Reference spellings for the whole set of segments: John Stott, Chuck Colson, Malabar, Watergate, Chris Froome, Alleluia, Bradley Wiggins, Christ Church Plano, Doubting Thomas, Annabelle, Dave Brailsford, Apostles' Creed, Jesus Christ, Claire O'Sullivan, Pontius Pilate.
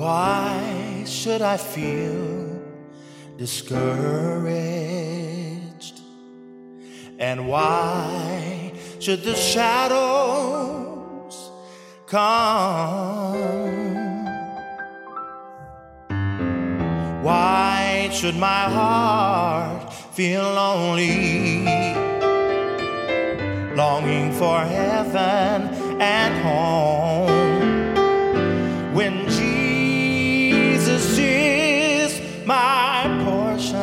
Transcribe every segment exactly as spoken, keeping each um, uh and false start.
Why should I feel discouraged? And why should the shadows come? Why should my heart feel lonely, longing for heaven and home, when Jesus is my portion,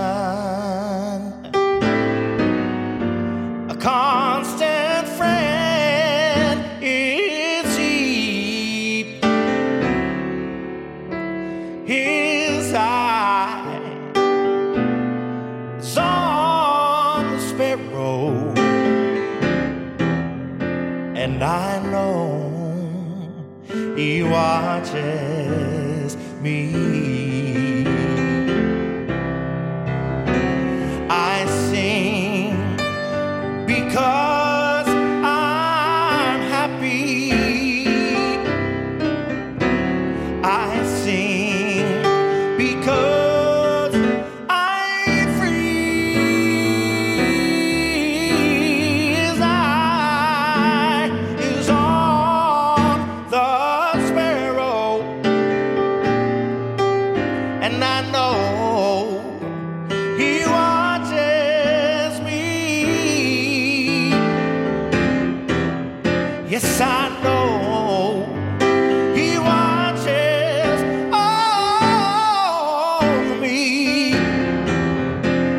a constant friend is He, His eye is on the sparrow. And I know He watches me. I sing because I'm happy. I sing because I'm free. His eye is on the sparrow, and I know He watches me. Yes, I know He watches over me.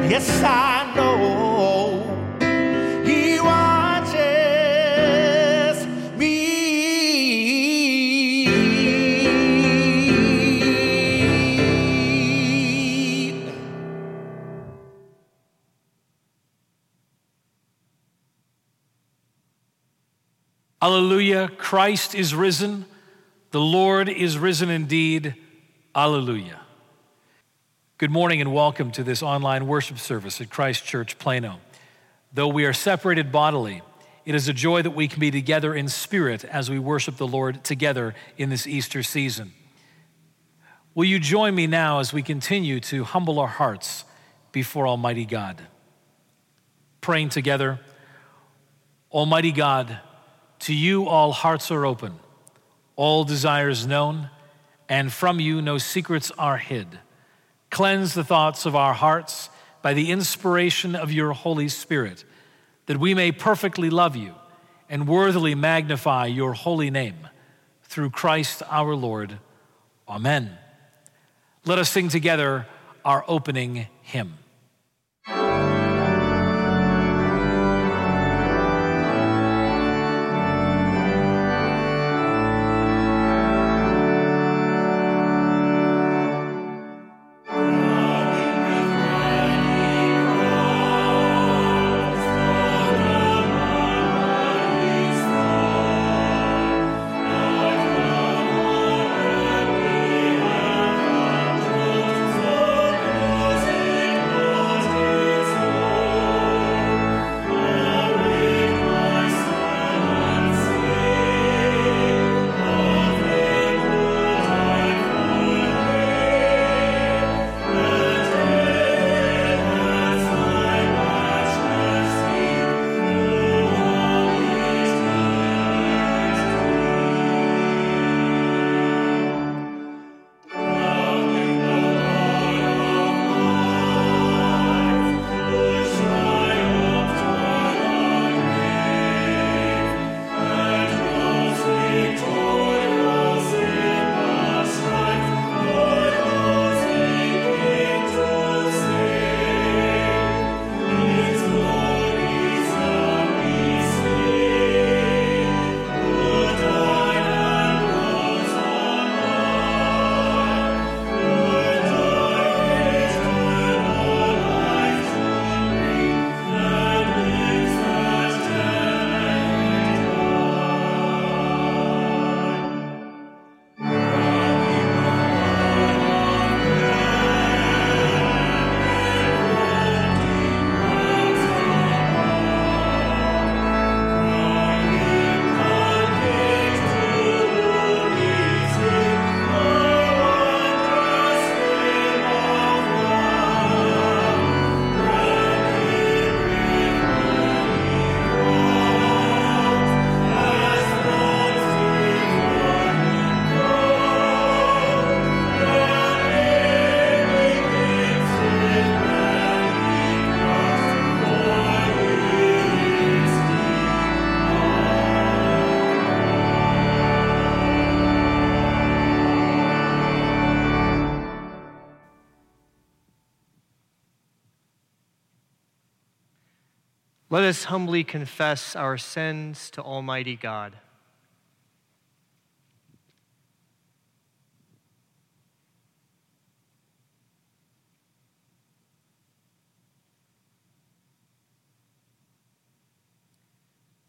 Yes, I know He watches me. Alleluia, Christ is risen. The Lord is risen indeed. Alleluia. Good morning and welcome to this online worship service at Christ Church Plano. Though we are separated bodily, it is a joy that we can be together in spirit as we worship the Lord together in this Easter season. Will you join me now as we continue to humble our hearts before Almighty God? Praying together, Almighty God, to you all hearts are open, all desires known, and from you no secrets are hid. Cleanse the thoughts of our hearts by the inspiration of your Holy Spirit, that we may perfectly love you and worthily magnify your holy name. Through Christ our Lord. Amen. Let us sing together our opening hymn. Let us humbly confess our sins to Almighty God.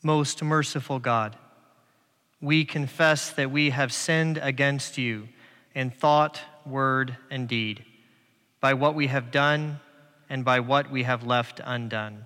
Most merciful God, we confess that we have sinned against you in thought, word, and deed, by what we have done and by what we have left undone.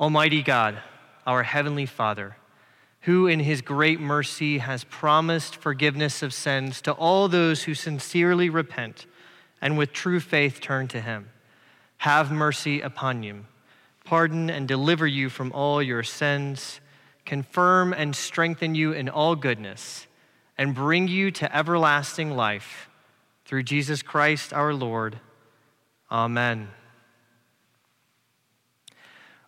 Almighty God, our heavenly Father, who in his great mercy has promised forgiveness of sins to all those who sincerely repent and with true faith turn to him, have mercy upon you, pardon and deliver you from all your sins, confirm and strengthen you in all goodness, and bring you to everlasting life. Through Jesus Christ our Lord. Amen.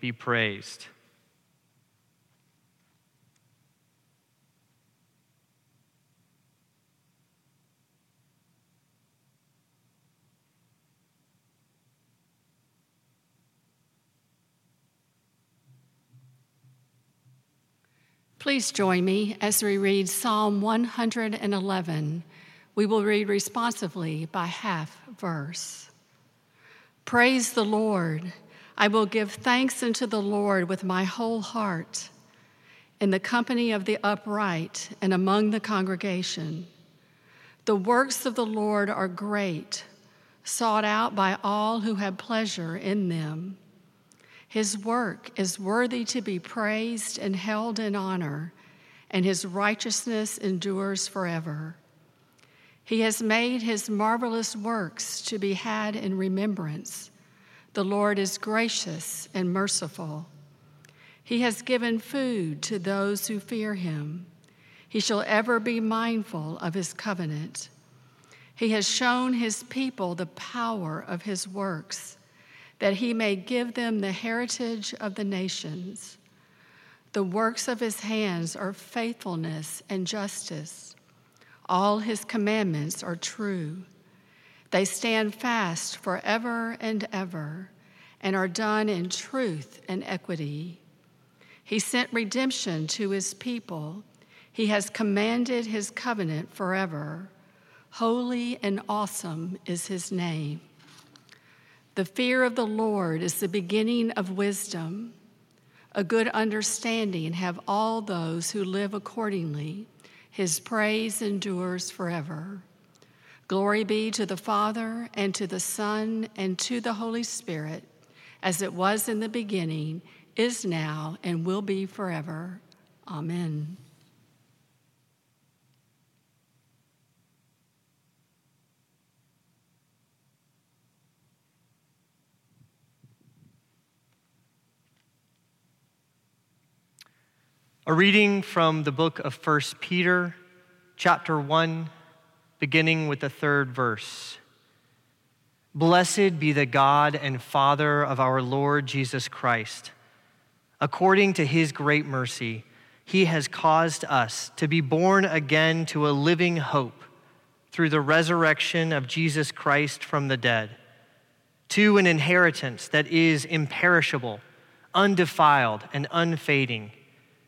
be praised. Please join me as we read Psalm one hundred eleven. We will read responsively by half verse. Praise the Lord. I will give thanks unto the Lord with my whole heart, in the company of the upright and among the congregation. The works of the Lord are great, sought out by all who have pleasure in them. His work is worthy to be praised and held in honor, and his righteousness endures forever. He has made his marvelous works to be had in remembrance. The Lord is gracious and merciful. He has given food to those who fear him. He shall ever be mindful of his covenant. He has shown his people the power of his works, that he may give them the heritage of the nations. The works of his hands are faithfulness and justice. All his commandments are true. They stand fast forever and ever, and are done in truth and equity. He sent redemption to his people. He has commanded his covenant forever. Holy and awesome is his name. The fear of the Lord is the beginning of wisdom. A good understanding have all those who live accordingly. His praise endures forever. Glory be to the Father, and to the Son, and to the Holy Spirit, as it was in the beginning, is now, and will be forever. Amen. A reading from the book of First Peter, chapter one, beginning with the third verse. Blessed be the God and Father of our Lord Jesus Christ. According to his great mercy, he has caused us to be born again to a living hope through the resurrection of Jesus Christ from the dead, to an inheritance that is imperishable, undefiled, and unfading,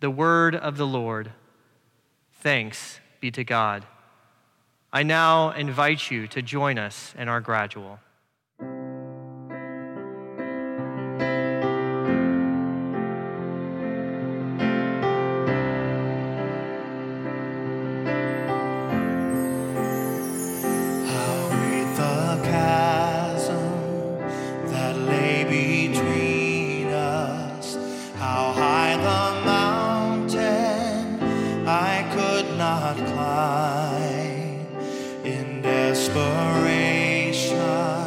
The word of the Lord. Thanks be to God. I now invite you to join us in our gradual. Not climb in desperation.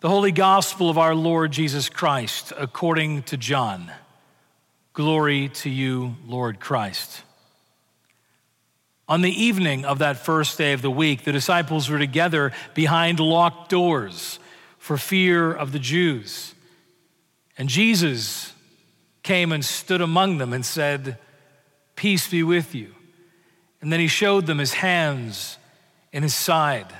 The Holy Gospel of our Lord Jesus Christ, according to John. Glory to you, Lord Christ. On the evening of that first day of the week, the disciples were together behind locked doors for fear of the Jews. And Jesus came and stood among them and said, "Peace be with you." And then he showed them his hands and his side.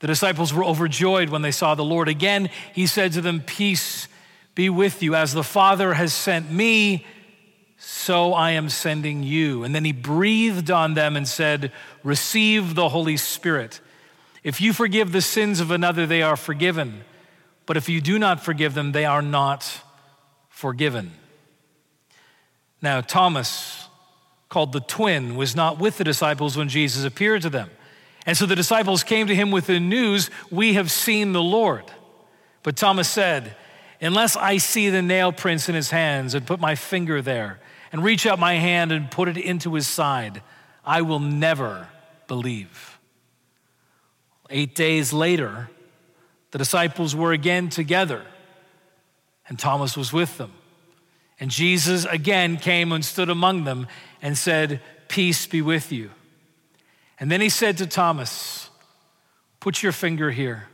The disciples were overjoyed when they saw the Lord. Again, he said to them, "Peace be with you. As the Father has sent me, so I am sending you." And then he breathed on them and said, "Receive the Holy Spirit. If you forgive the sins of another, they are forgiven. But if you do not forgive them, they are not forgiven." Now, Thomas, called the twin, was not with the disciples when Jesus appeared to them. And so the disciples came to him with the news, "We have seen the Lord." But Thomas said, "Unless I see the nail prints in his hands and put my finger there and reach out my hand and put it into his side, I will never believe." Eight days later, the disciples were again together and Thomas was with them. And Jesus again came and stood among them and said, "Peace be with you." And then he said to Thomas, "Put your finger here.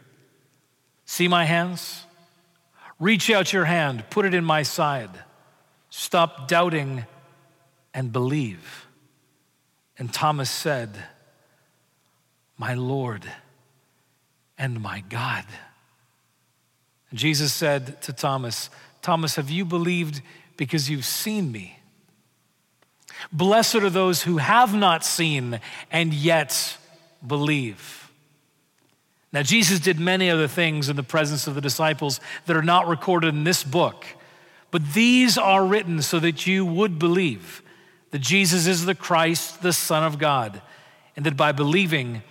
See my hands? Reach out your hand, put it in my side. Stop doubting and believe." And Thomas said, "My Lord and my God." And Jesus said to Thomas, "Thomas, have you believed because you've seen me? Blessed are those who have not seen and yet believe." Now, Jesus did many other things in the presence of the disciples that are not recorded in this book, but these are written so that you would believe that Jesus is the Christ, the Son of God, and that by believing,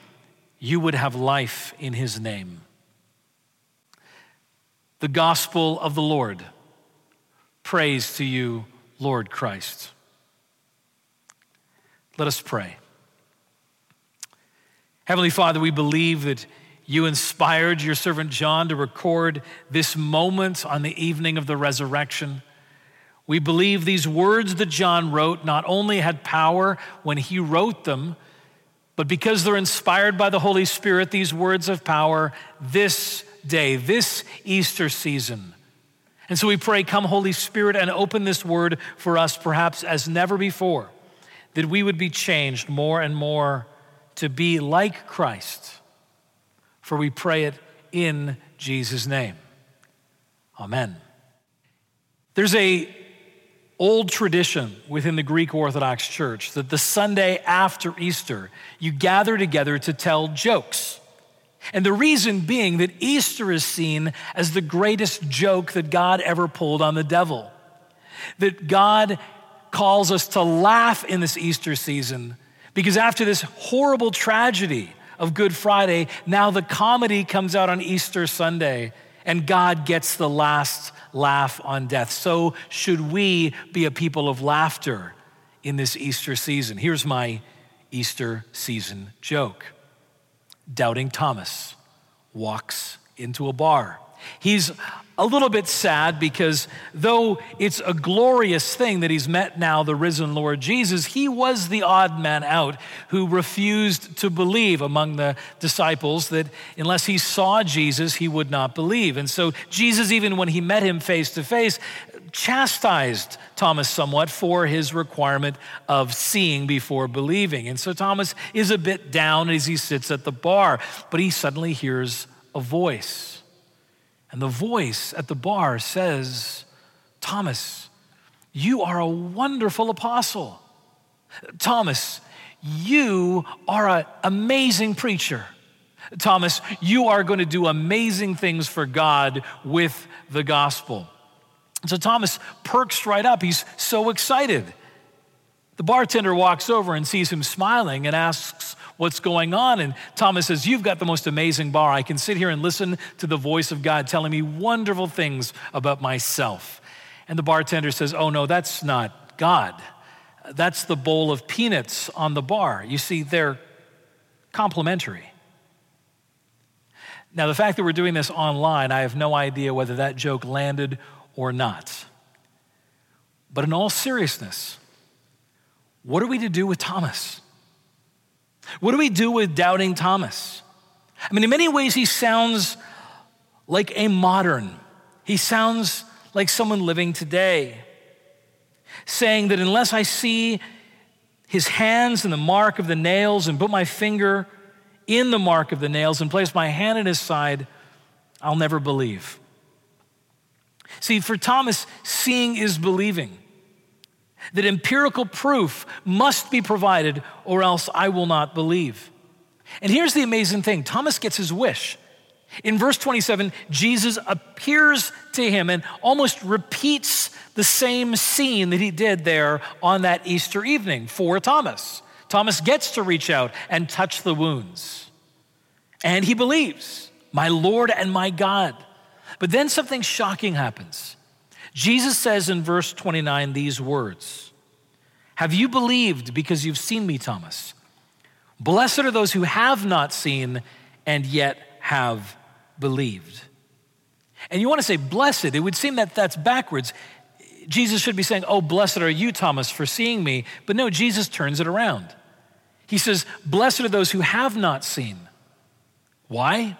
you would have life in his name. The gospel of the Lord. Praise to you, Lord Christ. Let us pray. Heavenly Father, we believe that you inspired your servant John to record this moment on the evening of the resurrection. We believe these words that John wrote not only had power when he wrote them, but because they're inspired by the Holy Spirit, these words have power this day, this Easter season. And so we pray, come Holy Spirit, and open this word for us perhaps as never before, that we would be changed more and more to be like Christ. For we pray it in Jesus' name. Amen. There's a old tradition within the Greek Orthodox Church that the Sunday after Easter, you gather together to tell jokes. And the reason being that Easter is seen as the greatest joke that God ever pulled on the devil. That God calls us to laugh in this Easter season, because after this horrible tragedy of Good Friday, now the comedy comes out on Easter Sunday and God gets the last laugh on death. So should we be a people of laughter in this Easter season. Here's my Easter season joke. Doubting Thomas walks into a bar. He's a little bit sad because though it's a glorious thing that he's met now the risen Lord Jesus, he was the odd man out who refused to believe among the disciples that unless he saw Jesus, he would not believe. And so Jesus, even when he met him face to face, chastised Thomas somewhat for his requirement of seeing before believing. And so Thomas is a bit down as he sits at the bar, but he suddenly hears a voice. And the voice at the bar says, "Thomas, you are a wonderful apostle. Thomas, you are an amazing preacher. Thomas, you are going to do amazing things for God with the gospel." So Thomas perks right up. He's so excited. The bartender walks over and sees him smiling and asks what's going on. And Thomas says, "You've got the most amazing bar. I can sit here and listen to the voice of God telling me wonderful things about myself." And the bartender says, "Oh no, that's not God. That's the bowl of peanuts on the bar. You see, they're complimentary." Now, the fact that we're doing this online, I have no idea whether that joke landed or not. But in all seriousness, what are we to do with Thomas? What do we do with Doubting Thomas? I mean, in many ways, he sounds like a modern. He sounds like someone living today, saying that unless I see his hands in the mark of the nails and put my finger in the mark of the nails and place my hand at his side, I'll never believe. See, for Thomas, seeing is believing. That empirical proof must be provided or else I will not believe. And here's the amazing thing. Thomas gets his wish. In verse twenty-seven, Jesus appears to him and almost repeats the same scene that he did there on that Easter evening for Thomas. Thomas gets to reach out and touch the wounds. And he believes, my Lord and my God. But then something shocking happens. Jesus says in verse twenty-nine these words, have you believed because you've seen me, Thomas? Blessed are those who have not seen and yet have believed. And you want to say blessed. It would seem that that's backwards. Jesus should be saying, oh, blessed are you, Thomas, for seeing me. But no, Jesus turns it around. He says, blessed are those who have not seen. Why?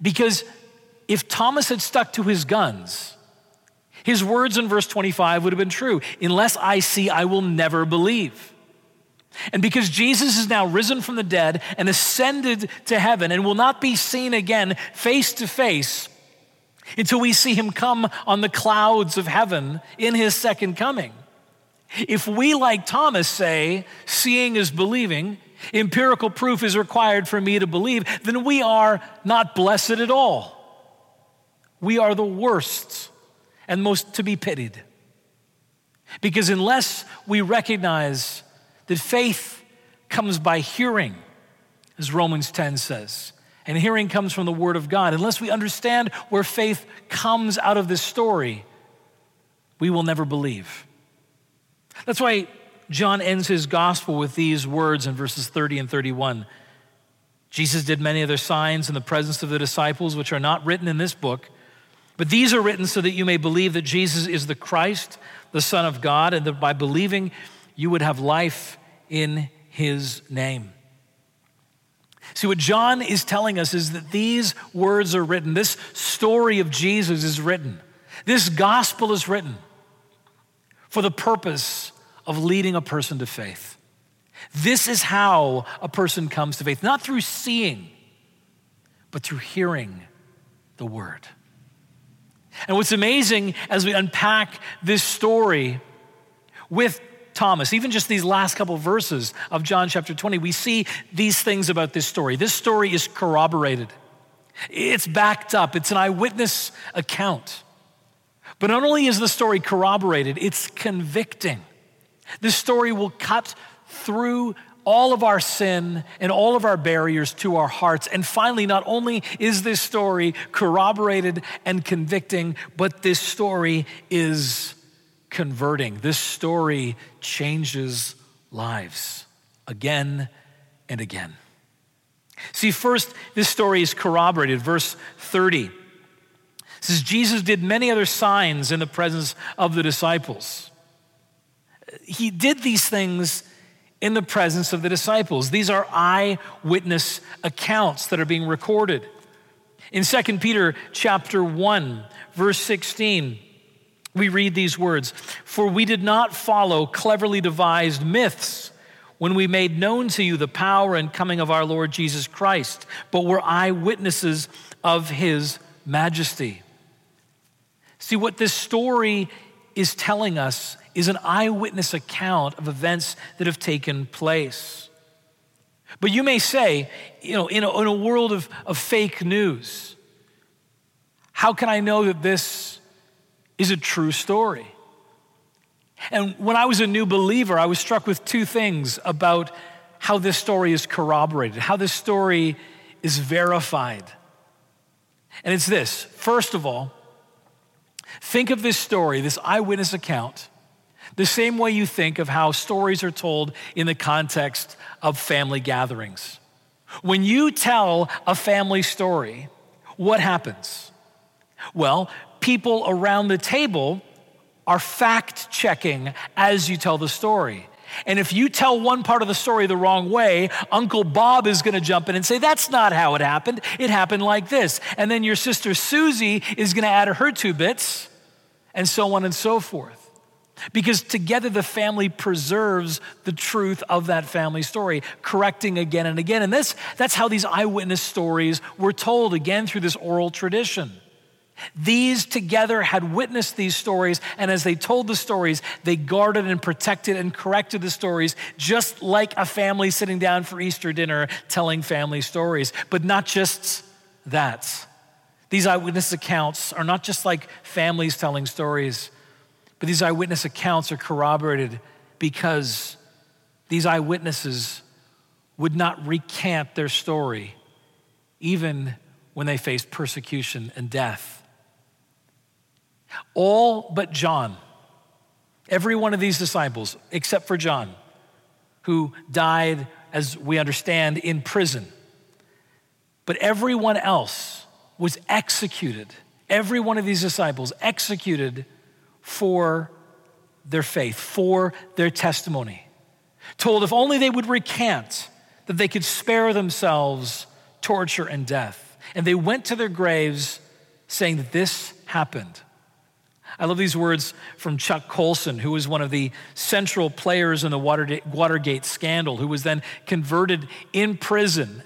Because if Thomas had stuck to his guns, his words in verse twenty-five would have been true. Unless I see, I will never believe. And because Jesus is now risen from the dead and ascended to heaven and will not be seen again face to face until we see him come on the clouds of heaven in his second coming. If we, like Thomas, say, seeing is believing, empirical proof is required for me to believe, then we are not blessed at all. We are the worst and most to be pitied. Because unless we recognize that faith comes by hearing, as Romans ten says, and hearing comes from the word of God, unless we understand where faith comes out of this story, we will never believe. That's why John ends his gospel with these words in verses thirty and thirty-one. Jesus did many other signs in the presence of the disciples, which are not written in this book, but these are written so that you may believe that Jesus is the Christ, the Son of God, and that by believing you would have life in his name. See, what John is telling us is that these words are written. This story of Jesus is written. This gospel is written for the purpose of leading a person to faith. This is how a person comes to faith, not through seeing, but through hearing the word. And what's amazing as we unpack this story with Thomas, even just these last couple of verses of John chapter twenty, we see these things about this story. This story is corroborated. It's backed up. It's an eyewitness account. But not only is the story corroborated, it's convicting. This story will cut through all of our sin and all of our barriers to our hearts. And finally, not only is this story corroborated and convicting, but this story is converting. This story changes lives again and again. See, first, this story is corroborated. Verse thirty, it says, Jesus did many other signs in the presence of the disciples. He did these things in the presence of the disciples. These are eyewitness accounts that are being recorded. In Second Peter chapter one, verse sixteen, we read these words, for we did not follow cleverly devised myths when we made known to you the power and coming of our Lord Jesus Christ, but were eyewitnesses of his majesty. See, what this story is telling us is an eyewitness account of events that have taken place. But you may say, you know, in a, in a world of, of fake news, how can I know that this is a true story? And when I was a new believer, I was struck with two things about how this story is corroborated, how this story is verified. And it's this. First of all, think of this story, this eyewitness account, the same way you think of how stories are told in the context of family gatherings. When you tell a family story, what happens? Well, people around the table are fact-checking as you tell the story. And if you tell one part of the story the wrong way, Uncle Bob is going to jump in and say, that's not how it happened. It happened like this. And then your sister Susie is going to add her two bits, and so on and so forth. Because together the family preserves the truth of that family story, correcting again and again. And this, that's how these eyewitness stories were told, again, through this oral tradition. These together had witnessed these stories, and as they told the stories, they guarded and protected and corrected the stories, just like a family sitting down for Easter dinner telling family stories. But not just that. These eyewitness accounts are not just like families telling stories, but these eyewitness accounts are corroborated because these eyewitnesses would not recant their story, even when they faced persecution and death. All but John, every one of these disciples, except for John, who died, as we understand, in prison. But everyone else was executed. Every one of these disciples executed for their faith, for their testimony. Told if only they would recant, that they could spare themselves torture and death. And they went to their graves saying that this happened. I love these words from Chuck Colson, who was one of the central players in the Watergate scandal, who was then converted in prison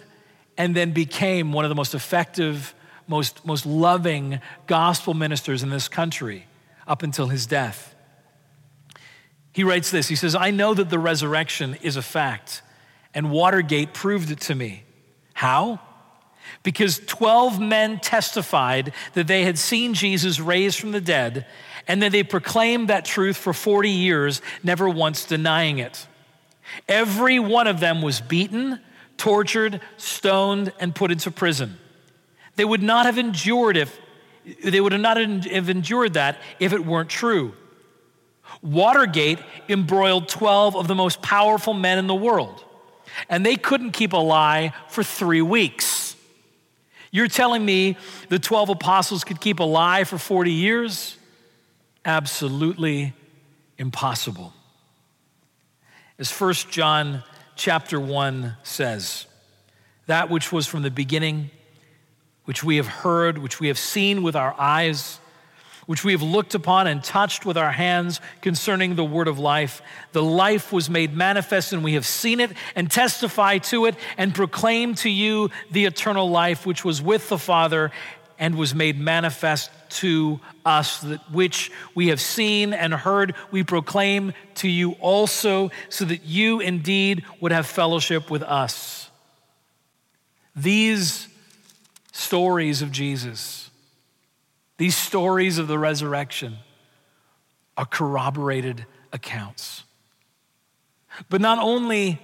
and then became one of the most effective, most, most loving gospel ministers in this country, up until his death. He writes this, he says, I know that the resurrection is a fact, and Watergate proved it to me. How? Because twelve men testified that they had seen Jesus raised from the dead, and then they proclaimed that truth for forty years, never once denying it. Every one of them was beaten, tortured, stoned, and put into prison. They would not have endured if They would have not have endured that if it weren't true. Watergate embroiled twelve of the most powerful men in the world, and they couldn't keep a lie for three weeks. You're telling me the twelve apostles could keep a lie for forty years? Absolutely impossible. As First John chapter one says, that which was from the beginning, which we have heard, which we have seen with our eyes, which we have looked upon and touched with our hands concerning the word of life. The life was made manifest, and we have seen it and testify to it and proclaim to you the eternal life, which was with the Father and was made manifest to us, that which we have seen and heard we proclaim to you also, so that you indeed would have fellowship with us. These stories of Jesus, these stories of the resurrection, are corroborated accounts. But not only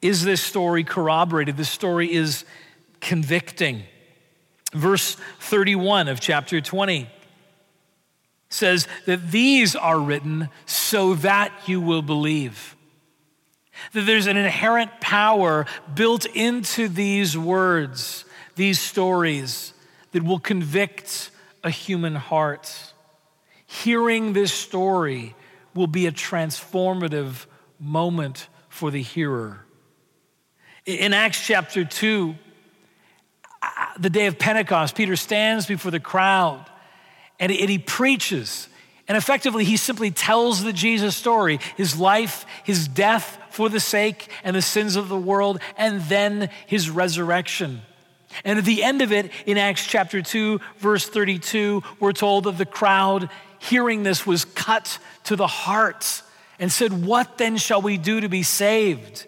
is this story corroborated, this story is convicting. Verse thirty-one of chapter twenty says that these are written so that you will believe. That there's an inherent power built into these words, these stories, that will convict a human heart. Hearing this story will be a transformative moment for the hearer. In Acts chapter two, the day of Pentecost, Peter stands before the crowd and he preaches. And effectively, he simply tells the Jesus story, his life, his death for the sake and the sins of the world, and then his resurrection. And at the end of it, in Acts chapter two, verse thirty-two, we're told that the crowd hearing this was cut to the heart and said, what then shall we do to be saved?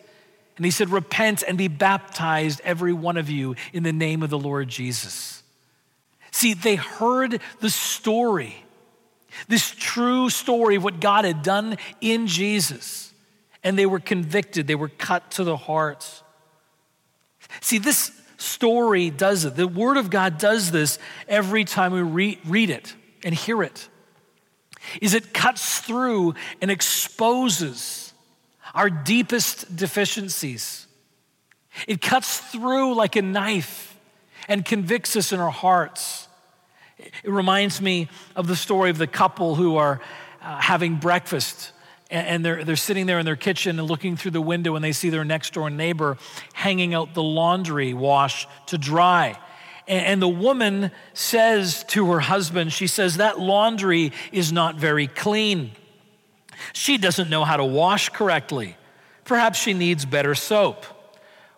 And he said, repent and be baptized, every one of you, in the name of the Lord Jesus. See, they heard the story, this true story of what God had done in Jesus, and they were convicted. They were cut to the heart. See, this story does it. The Word of God does this every time we re- read it and hear it. Is it cuts through and exposes our deepest deficiencies. It cuts through like a knife and convicts us in our hearts. It reminds me of the story of the couple who are uh, having breakfast, and they're they're sitting there in their kitchen and looking through the window, and they see their next door neighbor hanging out the laundry wash to dry. And, and the woman says to her husband, she says, "That laundry is not very clean. She doesn't know how to wash correctly. Perhaps she needs better soap."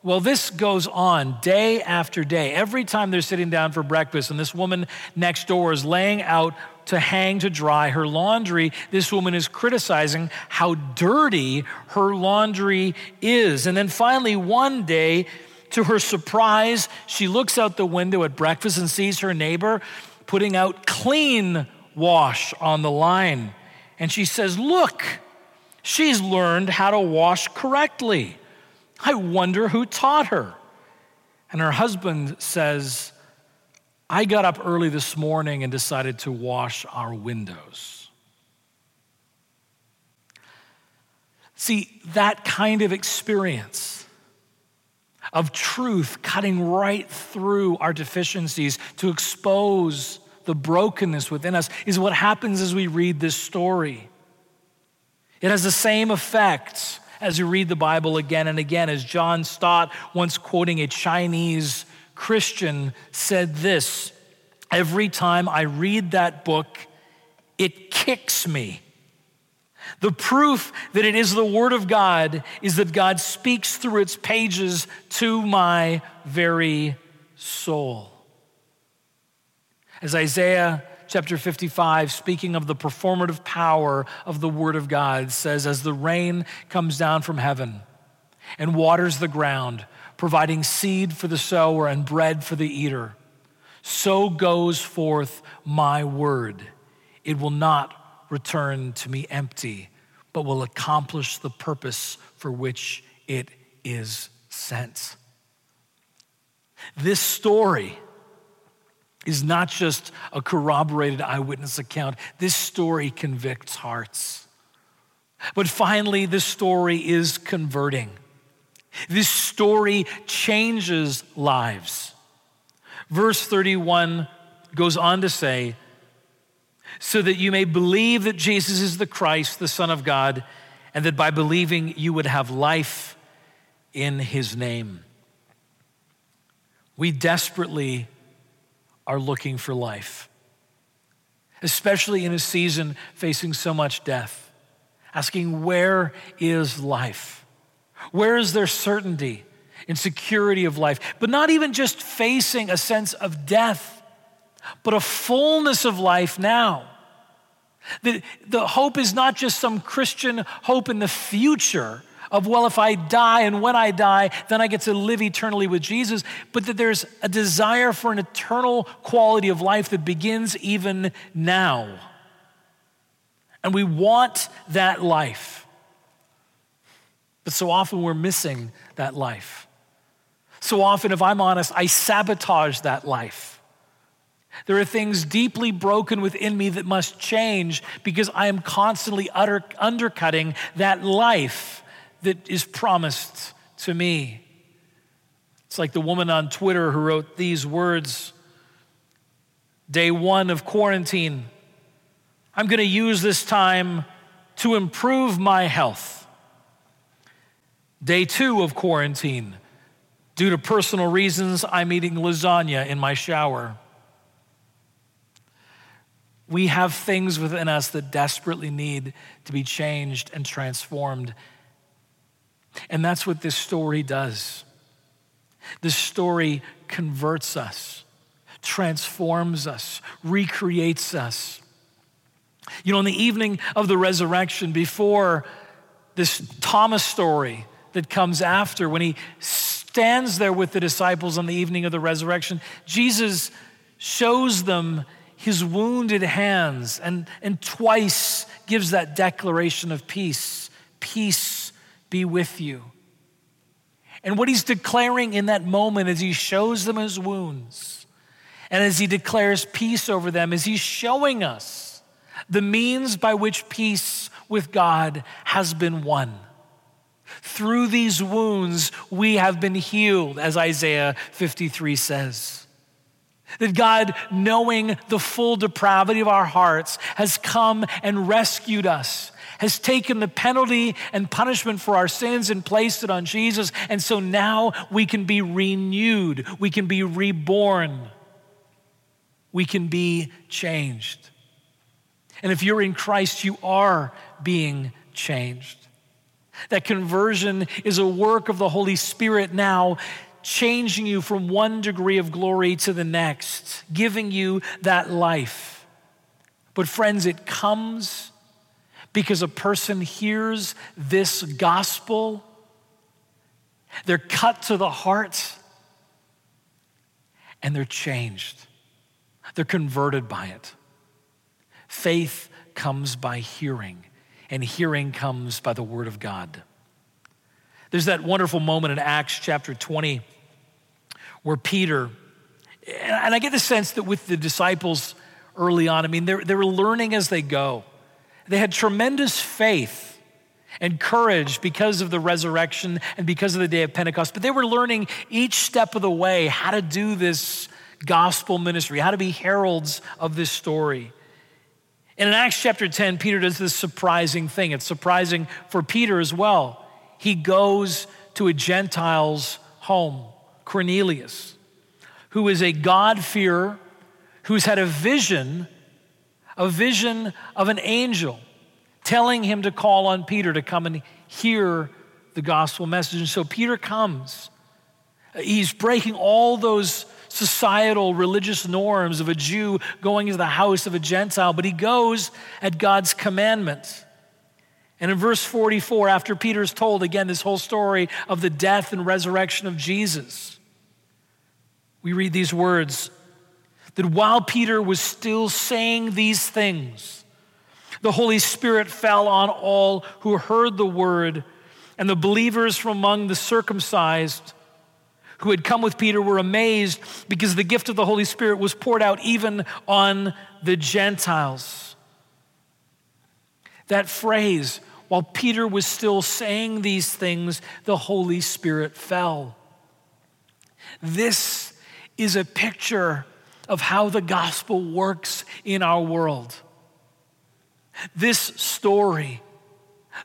Well, this goes on day after day. Every time they're sitting down for breakfast and this woman next door is laying out to hang to dry her laundry, this woman is criticizing how dirty her laundry is. And then finally, one day, to her surprise, she looks out the window at breakfast and sees her neighbor putting out clean wash on the line. And she says, "Look, she's learned how to wash correctly. I wonder who taught her." And her husband says, "I got up early this morning and decided to wash our windows." See, that kind of experience of truth cutting right through our deficiencies to expose the brokenness within us is what happens as we read this story. It has the same effect as you read the Bible again and again, as John Stott, once quoting a Chinese Christian, said this: "Every time I read that book, it kicks me. The proof that it is the Word of God is that God speaks through its pages to my very soul." As Isaiah chapter fifty-five, speaking of the performative power of the Word of God, says, "As the rain comes down from heaven and waters the ground, providing seed for the sower and bread for the eater, so goes forth my word. It will not return to me empty, but will accomplish the purpose for which it is sent." This story is not just a corroborated eyewitness account. This story convicts hearts. But finally, this story is converting. This story changes lives. Verse thirty-one goes on to say, "So that you may believe that Jesus is the Christ, the Son of God, and that by believing you would have life in his name." We desperately are looking for life, especially in a season facing so much death, asking, where is life? Where is there certainty and security of life? But not even just facing a sense of death, but a fullness of life now. The, the hope is not just some Christian hope in the future of, well, if I die and when I die, then I get to live eternally with Jesus, but that there's a desire for an eternal quality of life that begins even now. And we want that life. But so often we're missing that life. So often, if I'm honest, I sabotage that life. There are things deeply broken within me that must change because I am constantly utter, undercutting that life that is promised to me. It's like the woman on Twitter who wrote these words: "Day one of quarantine, I'm gonna use this time to improve my health. Day two of quarantine, due to personal reasons, I'm eating lasagna in my shower." We have things within us that desperately need to be changed and transformed. And that's what this story does. This story converts us, transforms us, recreates us. You know, on the evening of the resurrection, before this Thomas story that comes after, when he stands there with the disciples on the evening of the resurrection, Jesus shows them his wounded hands and, and twice gives that declaration of peace. Peace be with you. And what he's declaring in that moment as he shows them his wounds and as he declares peace over them is he's showing us the means by which peace with God has been won. through these wounds we have been healed, as Isaiah fifty-three says. That God, knowing the full depravity of our hearts, has come and rescued us, has taken the penalty and punishment for our sins and placed it on Jesus. And so now we can be renewed. We can be reborn. We can be changed. And if you're in Christ, you are being changed. That conversion is a work of the Holy Spirit now, changing you from one degree of glory to the next, giving you that life. But friends, it comes because a person hears this gospel, they're cut to the heart, and they're changed. They're converted by it. Faith comes by hearing, and hearing comes by the word of God. There's that wonderful moment in Acts chapter twenty where Peter, and I get the sense that with the disciples early on, I mean, they were learning as they go. They had tremendous faith and courage because of the resurrection and because of the day of Pentecost, but they were learning each step of the way how to do this gospel ministry, how to be heralds of this story. And in Acts chapter ten, Peter does this surprising thing. It's surprising for Peter as well. He goes to a Gentile's home, Cornelius, who is a God-fearer, who's had a vision a vision of an angel telling him to call on Peter to come and hear the gospel message. And so Peter comes. He's breaking all those societal religious norms of a Jew going into the house of a Gentile, but he goes at God's commandment. And in verse forty-four, after Peter's told, again, this whole story of the death and resurrection of Jesus, we read these words, that while Peter was still saying these things, the Holy Spirit fell on all who heard the word, and the believers from among the circumcised who had come with Peter were amazed because the gift of the Holy Spirit was poured out even on the Gentiles. That phrase, while Peter was still saying these things, the Holy Spirit fell. This is a picture of how the gospel works in our world. This story,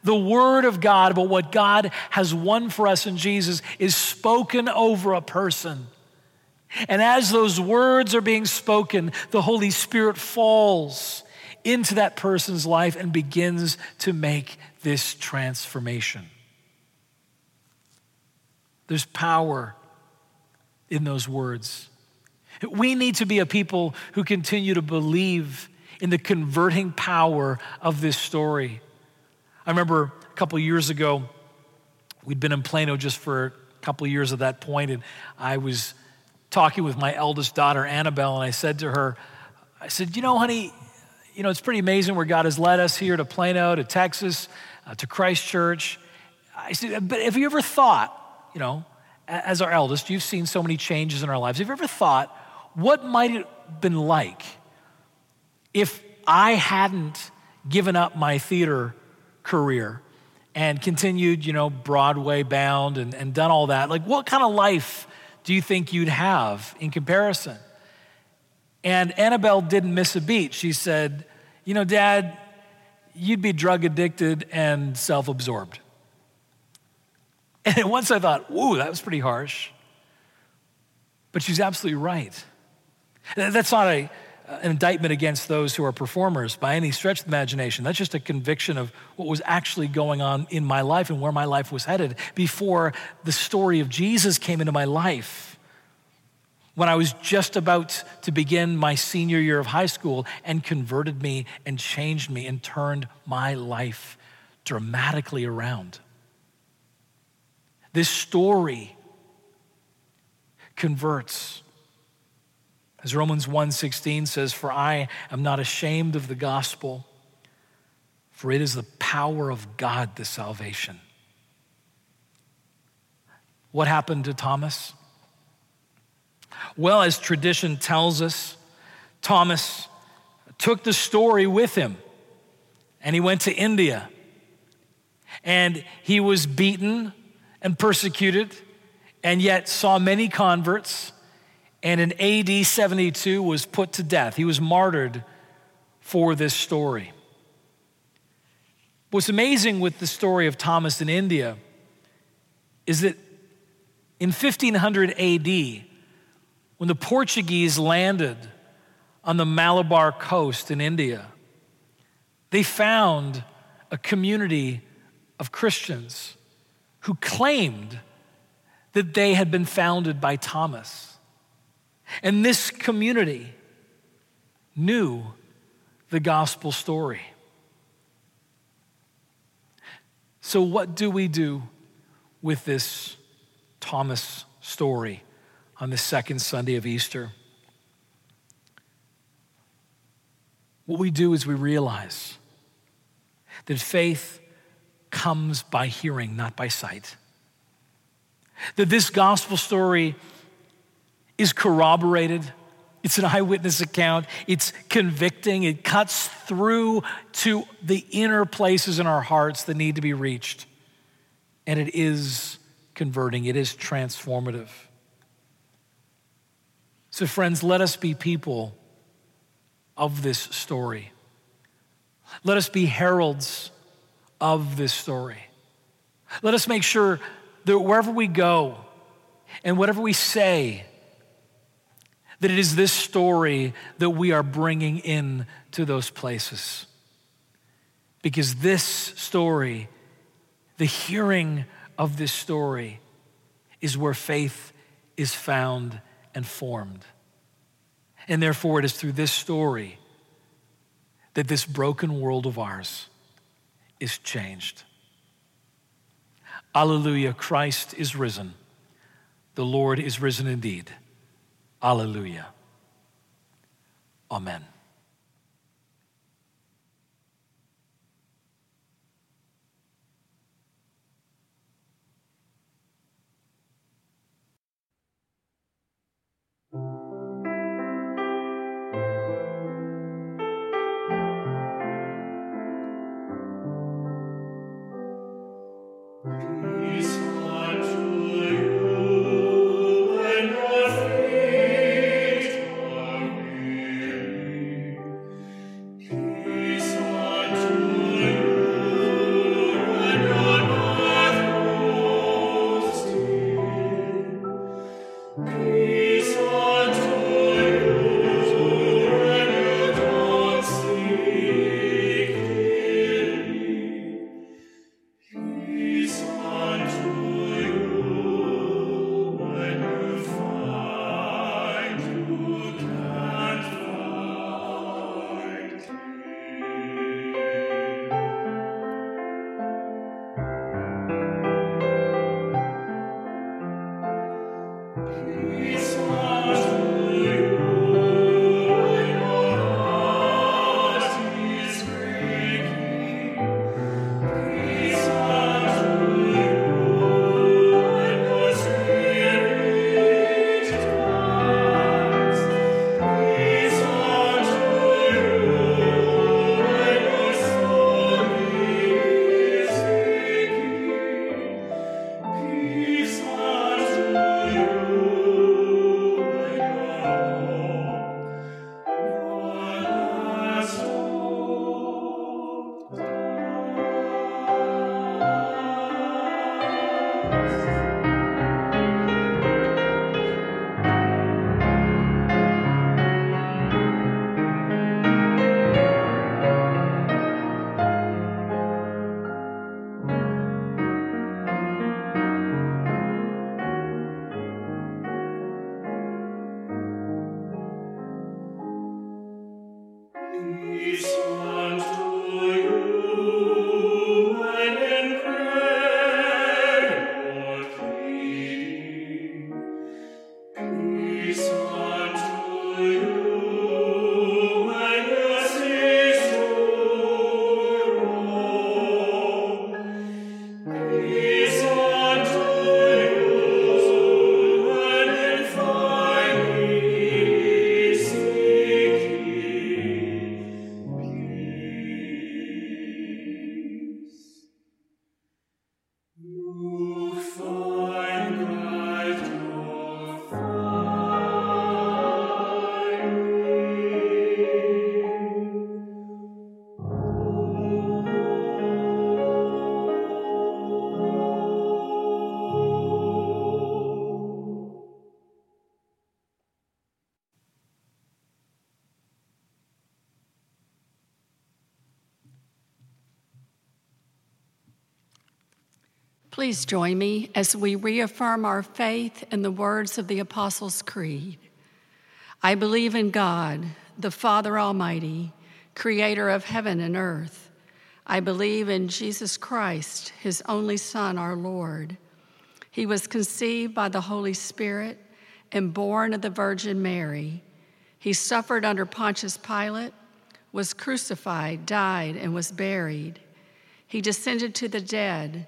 the word of God about what God has won for us in Jesus, is spoken over a person. And as those words are being spoken, the Holy Spirit falls into that person's life and begins to make this transformation. There's power in those words. We need to be a people who continue to believe in the converting power of this story. I remember a couple years ago, we'd been in Plano just for a couple of years at that point, and I was talking with my eldest daughter, Annabelle, and I said to her, I said, you know, honey, you know, it's pretty amazing where God has led us here to Plano, to Texas, uh, to Christ Church. I said, but have you ever thought, you know, as our eldest, you've seen so many changes in our lives. Have you ever thought, what might it have been like if I hadn't given up my theater career and continued, you know, Broadway bound and, and done all that? Like, what kind of life do you think you'd have in comparison? And Annabelle didn't miss a beat. She said, you know, Dad, you'd be drug addicted and self-absorbed. And once I thought, whoa, that was pretty harsh. But she's absolutely right. That's not a, an indictment against those who are performers by any stretch of the imagination. That's just a conviction of what was actually going on in my life and where my life was headed before the story of Jesus came into my life. When I was just about to begin my senior year of high school and converted me and changed me and turned my life dramatically around. This story converts. As Romans one sixteen says, for I am not ashamed of the gospel, for it is the power of God to salvation. What happened to Thomas? Well, as tradition tells us, Thomas took the story with him and he went to India. And he was beaten and persecuted and yet saw many converts, and in A D seventy-two was put to death. He was martyred for this story. What's amazing with the story of Thomas in India is that in fifteen hundred A D, when the Portuguese landed on the Malabar coast in India, they found a community of Christians who claimed that they had been founded by Thomas. And this community knew the gospel story. So what do we do with this Thomas story on the second Sunday of Easter? What we do is we realize that faith comes by hearing, not by sight. That this gospel story is corroborated. It's an eyewitness account. It's convicting. It cuts through to the inner places in our hearts that need to be reached. And it is converting. It is transformative. So friends, let us be people of this story. Let us be heralds of this story. Let us make sure that wherever we go and whatever we say, that it is this story that we are bringing in to those places. Because this story, the hearing of this story, is where faith is found and formed. And therefore, it is through this story that this broken world of ours is changed. Alleluia, Christ is risen. The Lord is risen indeed. Alleluia. Amen. Lord. Please join me as we reaffirm our faith in the words of the Apostles' Creed. I believe in God, the Father Almighty, creator of heaven and earth. I believe in Jesus Christ, his only Son, our Lord. He was conceived by the Holy Spirit and born of the Virgin Mary. He suffered under Pontius Pilate, was crucified, died, and was buried. He descended to the dead.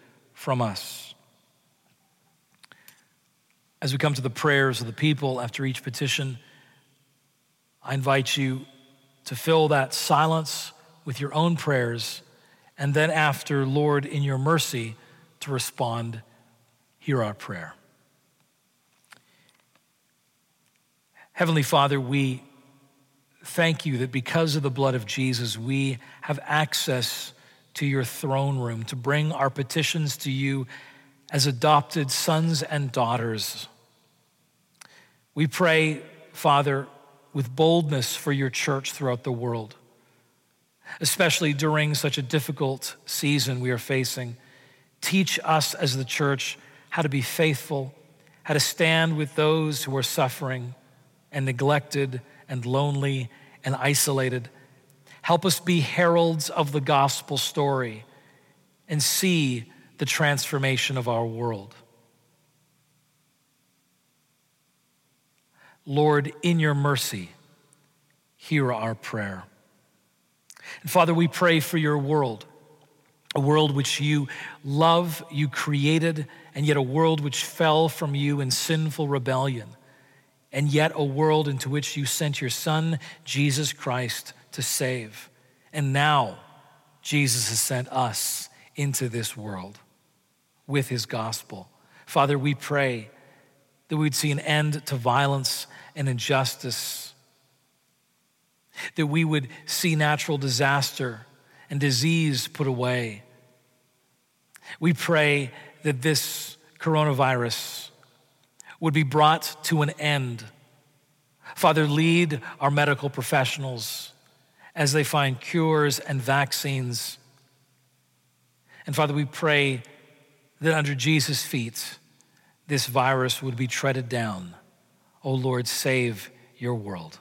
from us. As we come to the prayers of the people after each petition, I invite you to fill that silence with your own prayers, and then after, Lord, in your mercy, to respond, hear our prayer. Heavenly Father, we thank you that because of the blood of Jesus, we have access to your throne room, to bring our petitions to you as adopted sons and daughters. We pray, Father, with boldness for your church throughout the world, especially during such a difficult season we are facing. Teach us as the church how to be faithful, how to stand with those who are suffering and neglected and lonely and isolated. Help us be heralds of the gospel story and see the transformation of our world. Lord, in your mercy, hear our prayer. And Father, we pray for your world, a world which you love, you created, and yet a world which fell from you in sinful rebellion, and yet a world into which you sent your Son, Jesus Christ, to save. And now Jesus has sent us into this world with his gospel. Father, we pray that we'd see an end to violence and injustice, that we would see natural disaster and disease put away. We pray that this coronavirus would be brought to an end. Father, lead our medical professionals as they find cures and vaccines. And Father, we pray that under Jesus' feet, this virus would be treaded down. Oh Lord, save your world.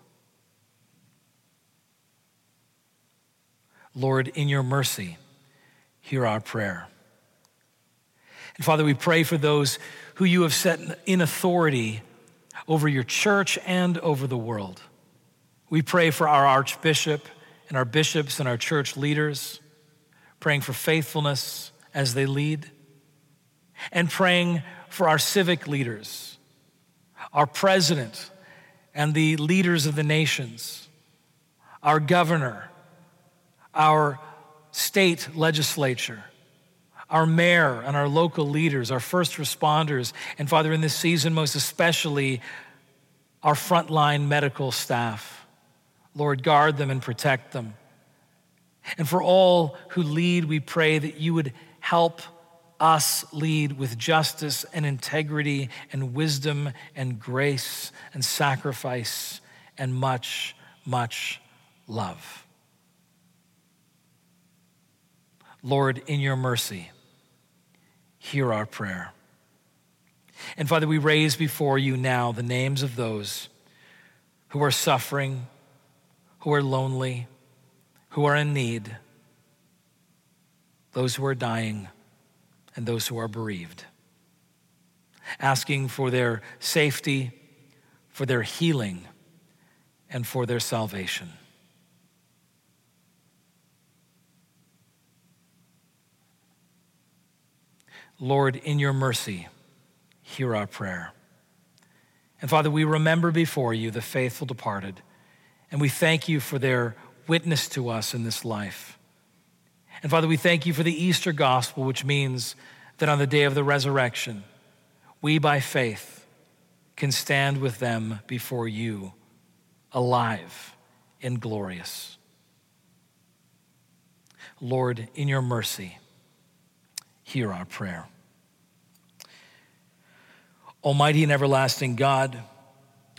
Lord, in your mercy, hear our prayer. And Father, we pray for those who you have set in authority over your church and over the world. We pray for our archbishop and our bishops and our church leaders, praying for faithfulness as they lead, and praying for our civic leaders, our president and the leaders of the nations, our governor, our state legislature, our mayor and our local leaders, our first responders, and Father, in this season, most especially, our frontline medical staff. Lord, guard them and protect them. And for all who lead, we pray that you would help us lead with justice and integrity and wisdom and grace and sacrifice and much, much love. Lord, in your mercy, hear our prayer. And Father, we raise before you now the names of those who are suffering, who are lonely, who are in need, those who are dying, and those who are bereaved, asking for their safety, for their healing, and for their salvation. Lord, in your mercy, hear our prayer. And Father, we remember before you the faithful departed, and we thank you for their witness to us in this life. And Father, we thank you for the Easter gospel, which means that on the day of the resurrection, we by faith can stand with them before you, alive and glorious. Lord, in your mercy, hear our prayer. Almighty and everlasting God,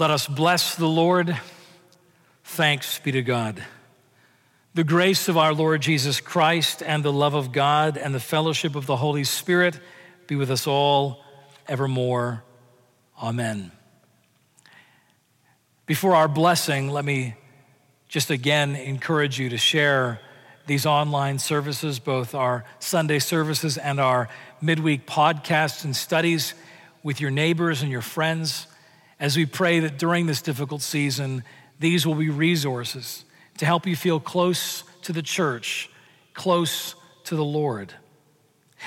Let us bless the Lord. Thanks be to God. The grace of our Lord Jesus Christ and the love of God and the fellowship of the Holy Spirit be with us all evermore. Amen. Before our blessing, let me just again encourage you to share these online services, both our Sunday services and our midweek podcasts and studies, with your neighbors and your friends, as we pray that during this difficult season, these will be resources to help you feel close to the church, close to the Lord.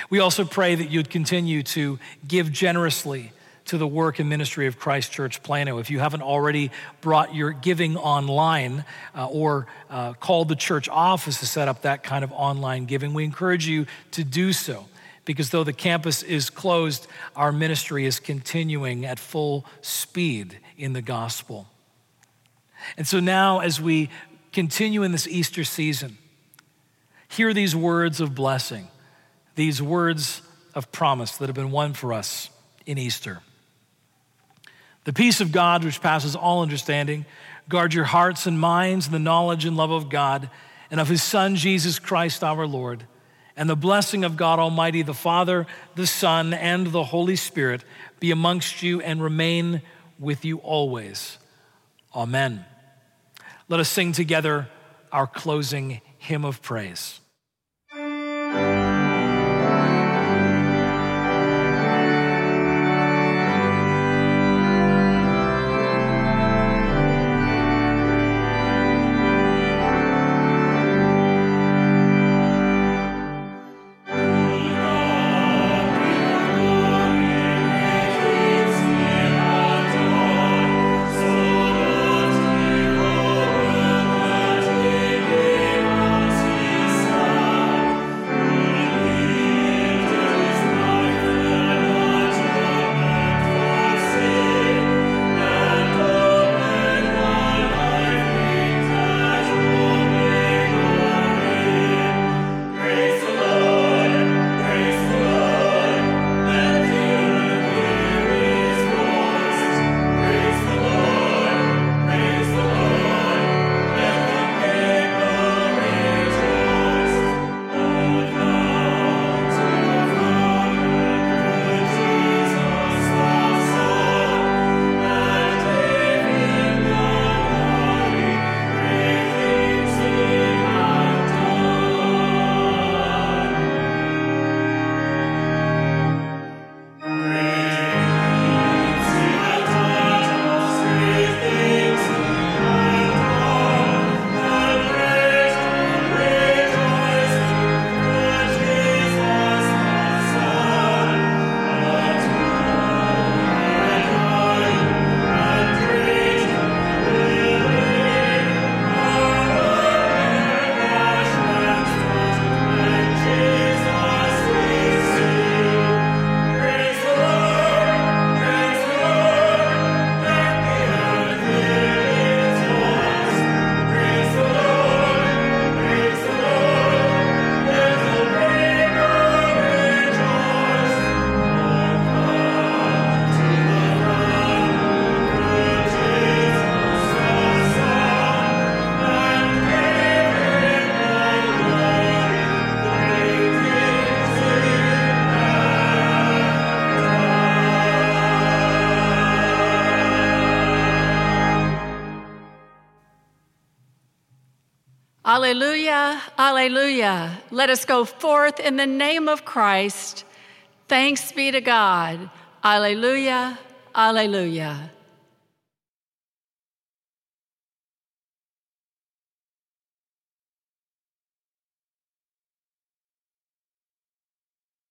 We also pray that you'd continue to give generously to the work and ministry of Christ Church Plano. If you haven't already brought your giving online uh, or uh, called the church office to set up that kind of online giving, we encourage you to do so, because though the campus is closed, our ministry is continuing at full speed in the gospel. And so now, as we continue in this Easter season, hear these words of blessing, these words of promise that have been won for us in Easter. The peace of God, which passes all understanding, guard your hearts and minds in the knowledge and love of God and of his Son, Jesus Christ, our Lord. And the blessing of God Almighty, the Father, the Son, and the Holy Spirit be amongst you and remain with you always. Amen. Let us sing together our closing hymn of praise. Alleluia, alleluia. Let us go forth in the name of Christ. Thanks be to God. Alleluia, alleluia.